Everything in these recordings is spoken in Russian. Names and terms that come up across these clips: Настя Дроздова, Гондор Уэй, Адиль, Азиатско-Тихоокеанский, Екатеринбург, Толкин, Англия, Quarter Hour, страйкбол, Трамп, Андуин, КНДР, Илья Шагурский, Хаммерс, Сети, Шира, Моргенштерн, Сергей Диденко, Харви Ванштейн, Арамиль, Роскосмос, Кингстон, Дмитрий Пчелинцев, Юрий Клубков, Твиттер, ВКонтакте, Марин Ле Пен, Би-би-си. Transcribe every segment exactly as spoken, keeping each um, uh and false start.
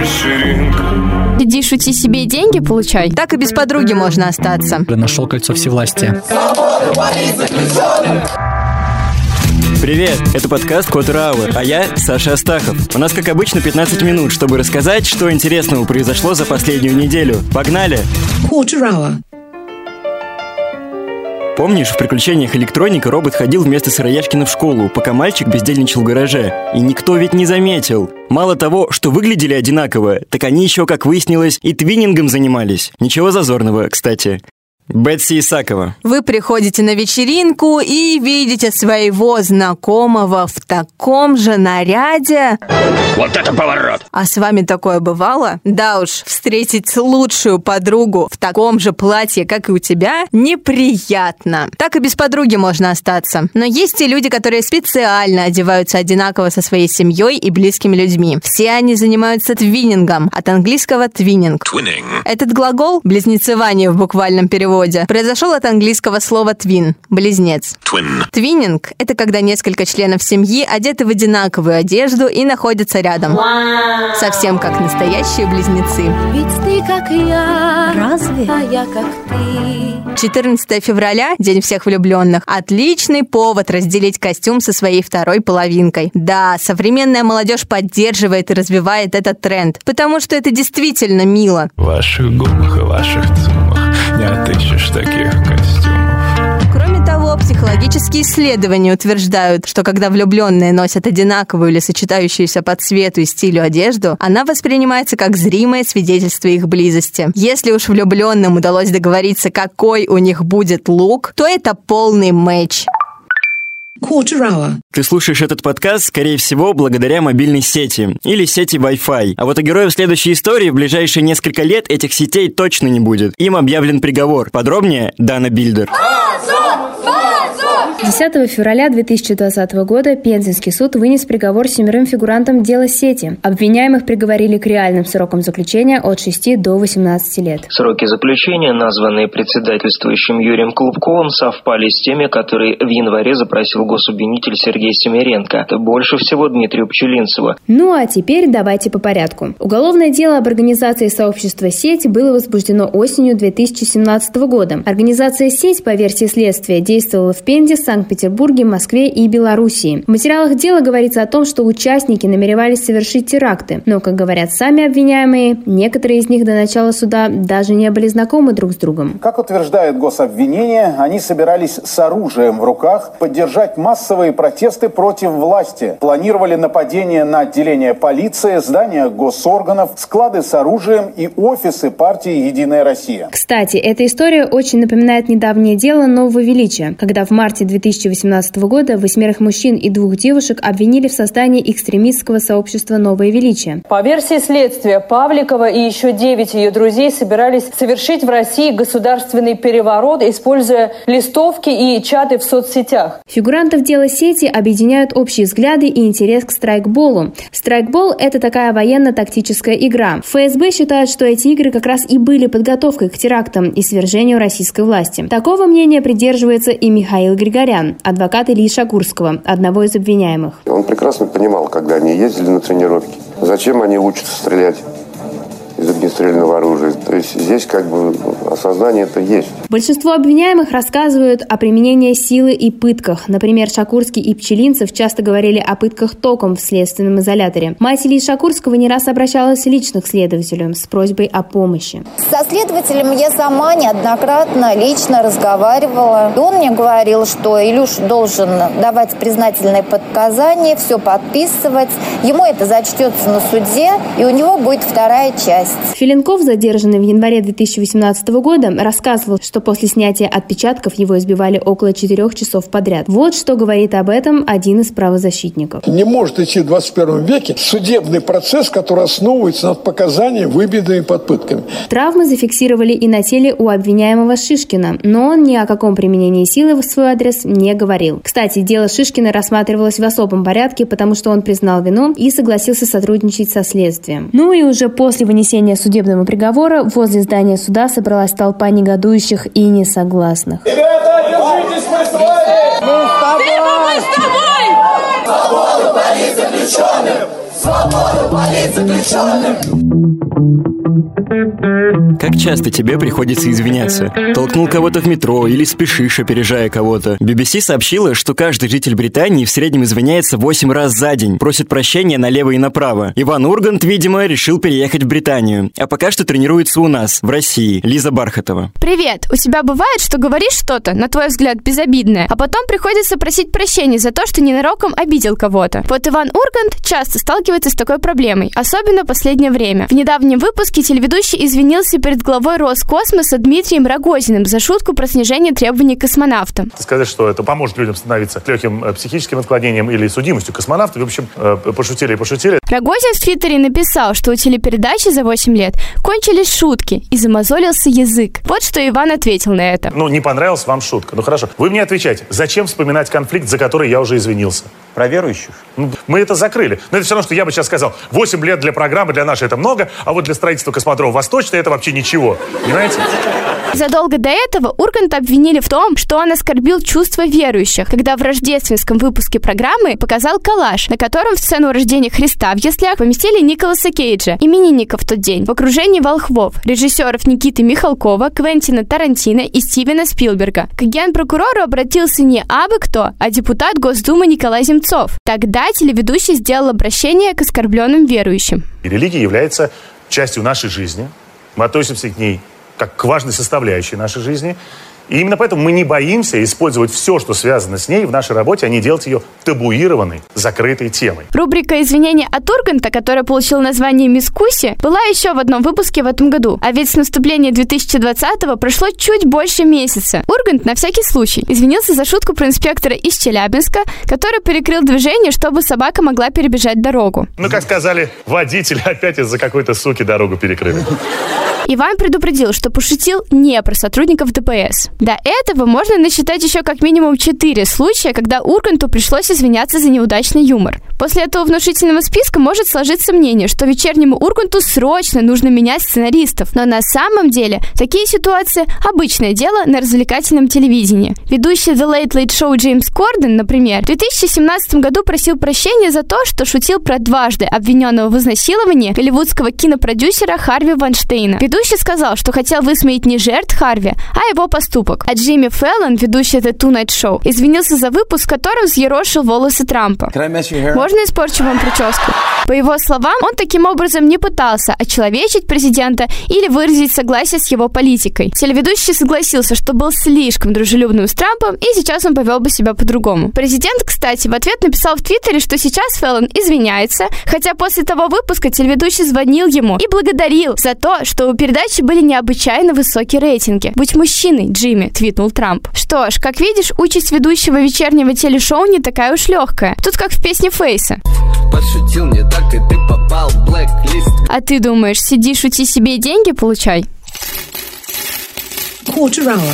вечеринка. Иди, шути себе и деньги получай. Так и без подруги можно остаться. Нашел кольцо всевластия. Свобода, Борис, заключенный. Привет, это подкаст Quarter Hour, а я Саша Астахов. У нас, как обычно, пятнадцать минут, чтобы рассказать, что интересного произошло за последнюю неделю. Погнали! Quarter Hour. Помнишь, в «Приключениях электроника» робот ходил вместо сыроежкина в школу, пока мальчик бездельничал в гараже. И никто ведь не заметил. Мало того, что выглядели одинаково, так они еще, как выяснилось, и твиннингом занимались. Ничего зазорного, кстати. Бетси Исакова. Вы приходите на вечеринку и видите своего знакомого в таком же наряде. Вот это поворот! А с вами такое бывало? Да уж, встретить лучшую подругу в таком же платье, как и у тебя, неприятно. Так и без подруги можно остаться. Но есть и люди, которые специально одеваются одинаково со своей семьей и близкими людьми. Все они занимаются твиннингом. От английского твиннинг. Twinning. Этот глагол, близнецевание в буквальном переводе, произошел от английского слова «твин» – «близнец». Twin. Твиннинг – это когда несколько членов семьи одеты в одинаковую одежду и находятся рядом. Wow. Совсем как настоящие близнецы. Ведь ты как я, разве? А я как ты. четырнадцатого февраля – День всех влюбленных. Отличный повод разделить костюм со своей второй половинкой. Да, современная молодежь поддерживает и развивает этот тренд, потому что это действительно мило. Ваших губах и ваших цумах не отыщешь таких костюмов. Кроме того, психологические исследования утверждают, что когда влюбленные носят одинаковую или сочетающуюся по цвету и стилю одежду, она воспринимается как зримое свидетельство их близости. Если уж влюбленным удалось договориться, какой у них будет лук, то это полный мэтч. Ты слушаешь этот подкаст, скорее всего, благодаря мобильной сети или сети Wi-Fi. А вот у героев следующей истории в ближайшие несколько лет этих сетей точно не будет. Им объявлен приговор. Подробнее Дана Билдер. десятого февраля две тысячи двадцатого года Пензенский суд вынес приговор семерым фигурантам дела сети. Обвиняемых приговорили к реальным срокам заключения от шести до восемнадцати лет. Сроки заключения, названные председательствующим Юрием Клубковым, совпали с теми, которые в январе запросил гособвинитель Сергей Семеренко. Это больше всего Дмитрию Пчелинцеву. Ну а теперь давайте по порядку. Уголовное дело об организации сообщества «Сеть» было возбуждено осенью две тысячи семнадцатого года. Организация «Сеть», по версии следствия, действовала в Пензе, Санкт-Петербурге, Москве и Белоруссии. В материалах дела говорится о том, что участники намеревались совершить теракты, но, как говорят сами обвиняемые, некоторые из них до начала суда даже не были знакомы друг с другом. Как утверждает гособвинение, они собирались с оружием в руках поддержать массовые протесты против власти, планировали нападение на отделение полиции, здания госорганов, склады с оружием и офисы партии «Единая Россия». Кстати, эта история очень напоминает недавнее дело нового величия, когда в марте две тысячи восемнадцатого года восьмерых мужчин и двух девушек обвинили в создании экстремистского сообщества «Новое величие». По версии следствия, Павликова и еще девять ее друзей собирались совершить в России государственный переворот, используя листовки и чаты в соцсетях. Фигурантов дела сети объединяют общие взгляды и интерес к страйкболу. Страйкбол – это такая военно-тактическая игра. ФСБ считает, что эти игры как раз и были подготовкой к терактам и свержению российской власти. Такого мнения придерживается и Михаил Григорьев, адвокат Ильи Шагурского, одного из обвиняемых. Он прекрасно понимал, когда они ездили на тренировки, зачем они учатся стрелять из огнестрельного оружия. То есть здесь как бы осознание это есть. Большинство обвиняемых рассказывают о применении силы и пытках. Например, Шакурский и Пчелинцев часто говорили о пытках током в следственном изоляторе. Мать Ильи Шакурского не раз обращалась лично к следователю с просьбой о помощи. Со следователем я сама неоднократно лично разговаривала. Он мне говорил, что Илюш должен давать признательные показания, все подписывать. Ему это зачтется на суде, и у него будет вторая часть. Филинков, задержанный в январе две тысячи восемнадцатого года, рассказывал, что после снятия отпечатков его избивали около четырех часов подряд. Вот что говорит об этом один из правозащитников. Не может идти в двадцать первом веке судебный процесс, который основывается над показанием, выбитыми под пытками. Травмы зафиксировали и на теле у обвиняемого Шишкина, но он ни о каком применении силы в свой адрес не говорил. Кстати, дело Шишкина рассматривалось в особом порядке, потому что он признал вину и согласился сотрудничать со следствием. Ну и уже после вынесения судебного приговора возле здания суда собралась толпа негодующих и несогласных. Ребята, держитесь, мы с вами! Мы с тобой! Ты, мы с тобой! Свободу, Борис, заключенным! свободу болит заключенным. Как часто тебе приходится извиняться? Толкнул кого-то в метро или спешишь, опережая кого-то? би би си сообщила, что каждый житель Британии в среднем извиняется восемь раз за день, просит прощения налево и направо. Иван Ургант, видимо, решил переехать в Британию, а пока что тренируется у нас, в России. Лиза Бархатова. Привет! У тебя бывает, что говоришь что-то, на твой взгляд, безобидное, а потом приходится просить прощения за то, что ненароком обидел кого-то? Вот Иван Ургант часто сталкивается с такой проблемой, особенно в последнее время. В недавнем выпуске телеведущий извинился перед главой Роскосмоса Дмитрием Рогозиным за шутку про снижение требований к космонавтам. Сказать, что это поможет людям становиться легким психическим отклонением или судимостью космонавта, в общем, пошутили и пошутили. Рогозин в Твиттере написал, что у телепередачи за восемь лет кончились шутки и замазолился язык. Вот что Иван ответил на это. Ну, не понравилась вам шутка. Ну, хорошо. Вы мне отвечаете, зачем вспоминать конфликт, за который я уже извинился? Про верующих? Ну, мы это закрыли. Но это все равно, что я бы сейчас сказал, восемь лет для программы, для нашей это много, а вот для строительства космодрома Восточной это вообще ничего. Понимаете? Задолго до этого Урганта обвинили в том, что он оскорбил чувства верующих, когда в рождественском выпуске программы показал коллаж, на котором в сцену рождения Христа в яслях поместили Николаса Кейджа, именинника в тот день, в окружении волхвов, режиссеров Никиты Михалкова, Квентина Тарантино и Стивена Спилберга. К генпрокурору обратился не абы кто, а депутат Госдумы Николай Земцов. Тогда телеведущий сделал обращение к оскорбленным верующим. Религия является частью нашей жизни. Мы относимся к ней как к важной составляющей нашей жизни. И именно поэтому мы не боимся использовать все, что связано с ней в нашей работе, а не делать ее табуированной, закрытой темой. Рубрика «Извинения от Урганта», которая получила название «Мискуси», была еще в одном выпуске в этом году. А ведь с наступления две тысячи двадцатого прошло чуть больше месяца. Ургант на всякий случай извинился за шутку про инспектора из Челябинска, который перекрыл движение, чтобы собака могла перебежать дорогу. Ну, как сказали, водитель опять из-за какой-то суки дорогу перекрыли. Иван предупредил, что пошутил не про сотрудников ДПС. До этого можно насчитать еще как минимум четыре случая, когда Урганту пришлось извиняться за неудачный юмор. После этого внушительного списка может сложиться мнение, что вечернему Урганту срочно нужно менять сценаристов. Но на самом деле такие ситуации – обычное дело на развлекательном телевидении. Ведущий The Late Late Show Джеймс Корден, например, в две тысячи семнадцатом году просил прощения за то, что шутил про дважды обвиненного в изнасиловании голливудского кинопродюсера Харви Ванштейна. Ведущий сказал, что хотел высмеять не жертв Харви, а его поступок. А Джимми Фэллон, ведущий The Tonight Show, извинился за выпуск, в котором взъерошил волосы Трампа. Можно испорчу вам прическу? По его словам, он таким образом не пытался очеловечить президента или выразить согласие с его политикой. Телеведущий согласился, что был слишком дружелюбным с Трампом, и сейчас он повел бы себя по-другому. Президент, кстати, в ответ написал в Твиттере, что сейчас Фэллон извиняется, хотя после того выпуска телеведущий звонил ему и благодарил за то, что у передачи были необычайно высокие рейтинги. «Будь мужчиной, Джимми», — твитнул Трамп. Что ж, как видишь, участь ведущего вечернего телешоу не такая уж легкая. Тут как в песне Фейса. Подшутил не так, и ты попал в блэк-лист. А ты думаешь, сиди, шути себе и деньги получай? Quarter hour.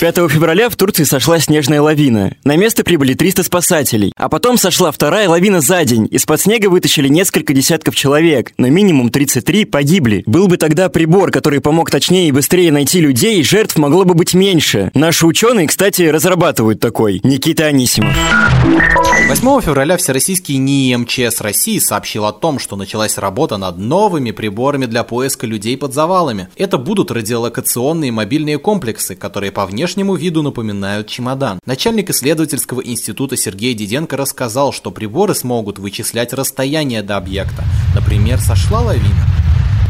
пятого февраля в Турции сошла снежная лавина. На место прибыли триста спасателей. А потом сошла вторая лавина за день. Из-под снега вытащили несколько десятков человек, но минимум тридцать три погибли. Был бы тогда прибор, который помог точнее и быстрее найти людей, жертв могло бы быть меньше. Наши ученые, кстати, разрабатывают такой. Никита Анисимов. восьмого февраля всероссийский НИИ эм че эс России сообщил о том, что началась работа над новыми приборами для поиска людей под завалами. Это будут радиолокационные мобильные комплексы, которые по внешнему внешнему виду напоминают чемодан. Начальник исследовательского института Сергей Диденко рассказал, что приборы смогут вычислять расстояние до объекта. Например, сошла лавина.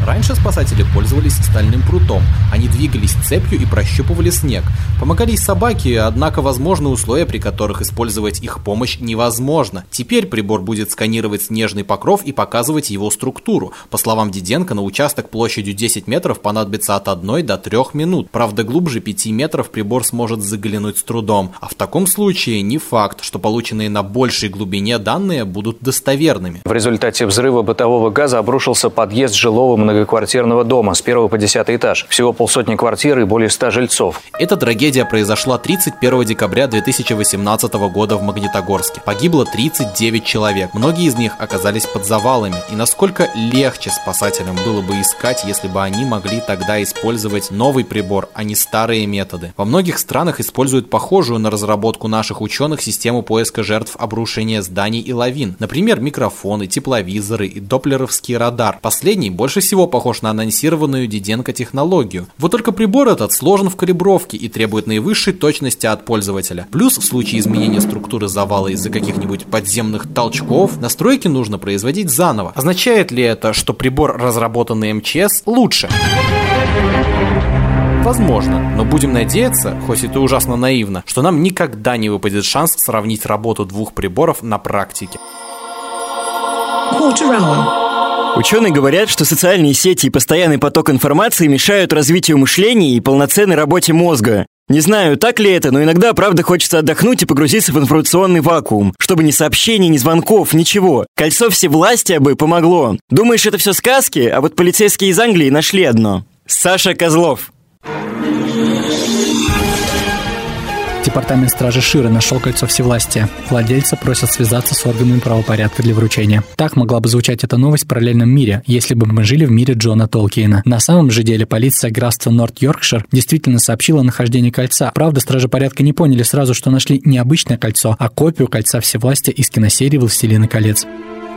Раньше спасатели пользовались стальным прутом. Они двигались цепью и прощупывали снег. Помогали и собаки, однако возможны условия, при которых использовать их помощь невозможно. Теперь прибор будет сканировать снежный покров и показывать его структуру. По словам Диденко, на участок площадью десять метров понадобится от одной до трёх минут. Правда, глубже пяти метров прибор сможет заглянуть с трудом. А в таком случае не факт, что полученные на большей глубине данные будут достоверными. В результате взрыва бытового газа обрушился подъезд жилого многоэтажного многоквартирного дома с первого по десятый этаж. Всего полсотни квартир и более ста жильцов. Эта трагедия произошла тридцать первого декабря две тысячи восемнадцатого года в Магнитогорске. Погибло тридцать девять человек. Многие из них оказались под завалами. И насколько легче спасателям было бы искать, если бы они могли тогда использовать новый прибор, а не старые методы. Во многих странах используют похожую на разработку наших ученых систему поиска жертв обрушения зданий и лавин. Например, микрофоны, тепловизоры и доплеровский радар. Последний больше всего похож на анонсированную Диденко технологию. Вот только прибор этот сложен в калибровке и требует наивысшей точности от пользователя. Плюс в случае изменения структуры завала из-за каких-нибудь подземных толчков настройки нужно производить заново. Означает ли это, что прибор, разработанный эм че эс, лучше? Возможно, но будем надеяться, хоть это ужасно наивно, что нам никогда не выпадет шанс сравнить работу двух приборов на практике. Ученые говорят, что социальные сети и постоянный поток информации мешают развитию мышления и полноценной работе мозга. Не знаю, так ли это, но иногда, правда, хочется отдохнуть и погрузиться в информационный вакуум, чтобы ни сообщений, ни звонков, ничего. Кольцо всевластия бы помогло. Думаешь, это все сказки? А вот полицейские из Англии нашли одно. Саша Козлов. Департамент стражи Шира нашел кольцо всевластия. Владельца просят связаться с органами правопорядка для вручения. Так могла бы звучать эта новость в параллельном мире, если бы мы жили в мире Джона Толкиена. На самом же деле полиция графства Норд-Йоркшир действительно сообщила о нахождении кольца. Правда, стражи порядка не поняли сразу, что нашли не обычное кольцо, а копию кольца всевластия из киносерии «Властелин колец».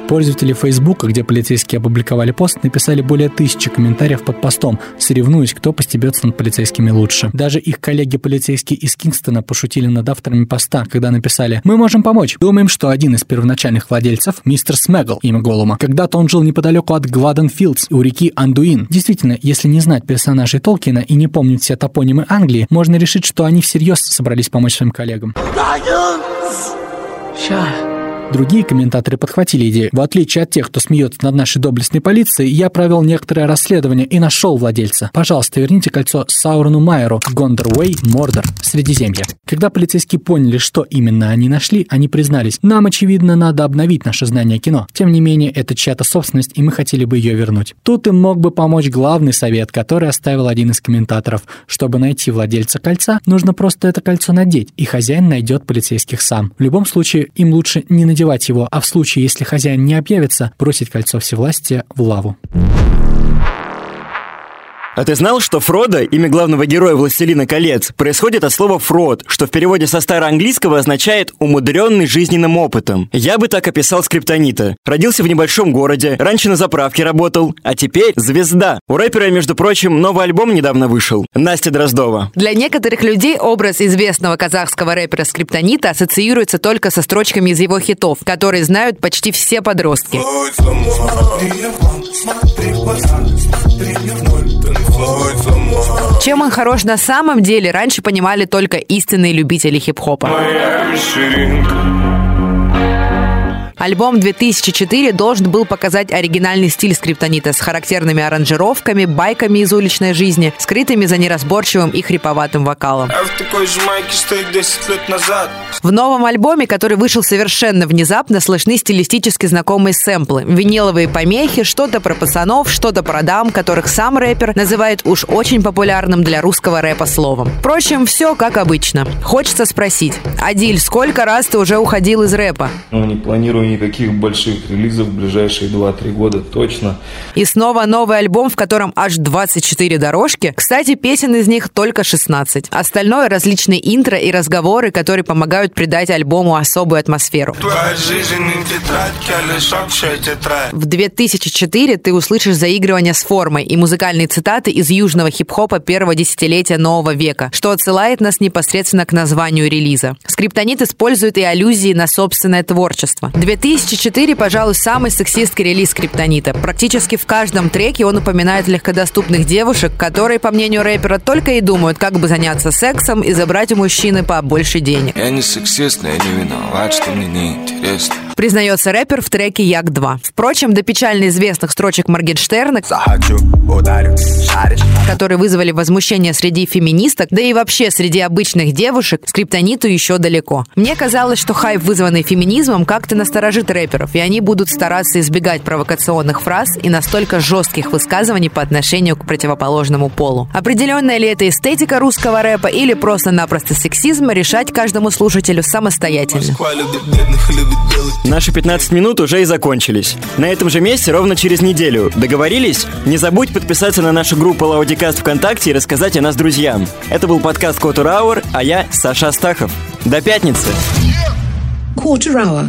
Пользователи Фейсбука, где полицейские опубликовали пост, написали более тысячи комментариев под постом, соревнуясь, кто постебется над полицейскими лучше. Даже их коллеги-полицейские из Кингстона пошутили над авторами поста, когда написали: «Мы можем помочь. Думаем, что один из первоначальных владельцев, мистер Смегл, имя Голлума, когда-то он жил неподалеку от Гладенфилдс у реки Андуин». Действительно, если не знать персонажей Толкина и не помнить все топонимы Англии, можно решить, что они всерьез собрались помочь своим коллегам. Другие комментаторы подхватили идею. В отличие от тех, кто смеется над нашей доблестной полицией, я провел некоторое расследование и нашел владельца. Пожалуйста, верните кольцо Саурону Майеру, Гондор Уэй, Мордор, Средиземье. Когда полицейские поняли, что именно они нашли, они признались: нам, очевидно, надо обновить наше знание кино. Тем не менее, это чья-то собственность, и мы хотели бы ее вернуть. Тут им мог бы помочь главный совет, который оставил один из комментаторов. Чтобы найти владельца кольца, нужно просто это кольцо надеть, и хозяин найдет полицейских сам. В любом случае, им лучше не надевать его, а в случае, если хозяин не объявится, бросить кольцо всевластия в лаву. А ты знал, что Фродо, имя главного героя «Властелина колец», происходит от слова «фрод», что в переводе со староанглийского означает «умудренный жизненным опытом». Я бы так описал Скриптонита. Родился в небольшом городе, раньше на заправке работал, а теперь звезда. У рэпера, между прочим, новый альбом недавно вышел. Настя Дроздова. Для некоторых людей образ известного казахского рэпера Скриптонита ассоциируется только со строчками из его хитов, которые знают почти все подростки. Чем он хорош на самом деле, раньше понимали только истинные любители хип-хопа. Альбом две тысячи четыре должен был показать оригинальный стиль Скриптонита с характерными аранжировками, байками из уличной жизни, скрытыми за неразборчивым и хриповатым вокалом. А в такой же майке стою десять лет назад. В новом альбоме, который вышел совершенно внезапно, слышны стилистически знакомые сэмплы, виниловые помехи, что-то про пацанов, что-то про дам, которых сам рэпер называет уж очень популярным для русского рэпа словом. Впрочем, все как обычно. Хочется спросить: Адиль, сколько раз ты уже уходил из рэпа? Ну, не планирую никаких больших релизов в ближайшие два-три года точно. И снова новый альбом, в котором аж двадцать четыре дорожки. Кстати, песен из них только шестнадцать. Остальное различные интро и разговоры, которые помогают придать альбому особую атмосферу. В две тысячи четыре ты услышишь заигрывание с формой и музыкальные цитаты из южного хип-хопа первого десятилетия нового века, что отсылает нас непосредственно к названию релиза. Скриптонит использует и аллюзии на собственное творчество. две тысячи четыре, пожалуй, самый сексистский релиз Скриптонита. Практически в каждом треке он упоминает легкодоступных девушек, которые, по мнению рэпера, только и думают, как бы заняться сексом и забрать у мужчины побольше денег. Я не сексист, но я не виноват, что мне не интересно. признается рэпер в треке «Як-два». Впрочем, до печально известных строчек Моргенштерна, «Захочу, ударю, шаришь», которые вызвали возмущение среди феминисток, да и вообще среди обычных девушек, Скриптониту еще далеко. Мне казалось, что хайп, вызванный феминизмом, как-то насторожит рэперов, и они будут стараться избегать провокационных фраз и настолько жестких высказываний по отношению к противоположному полу. Определенная ли это эстетика русского рэпа или просто-напросто сексизм, решать каждому слушателю самостоятельно. Наши пятнадцать минут уже и закончились. На этом же месте ровно через неделю. Договорились? Не забудь подписаться на нашу группу Лаудикаст ВКонтакте и рассказать о нас друзьям. Это был подкаст Quarter Hour, а я Саша Астахов. До пятницы! Quarter Hour.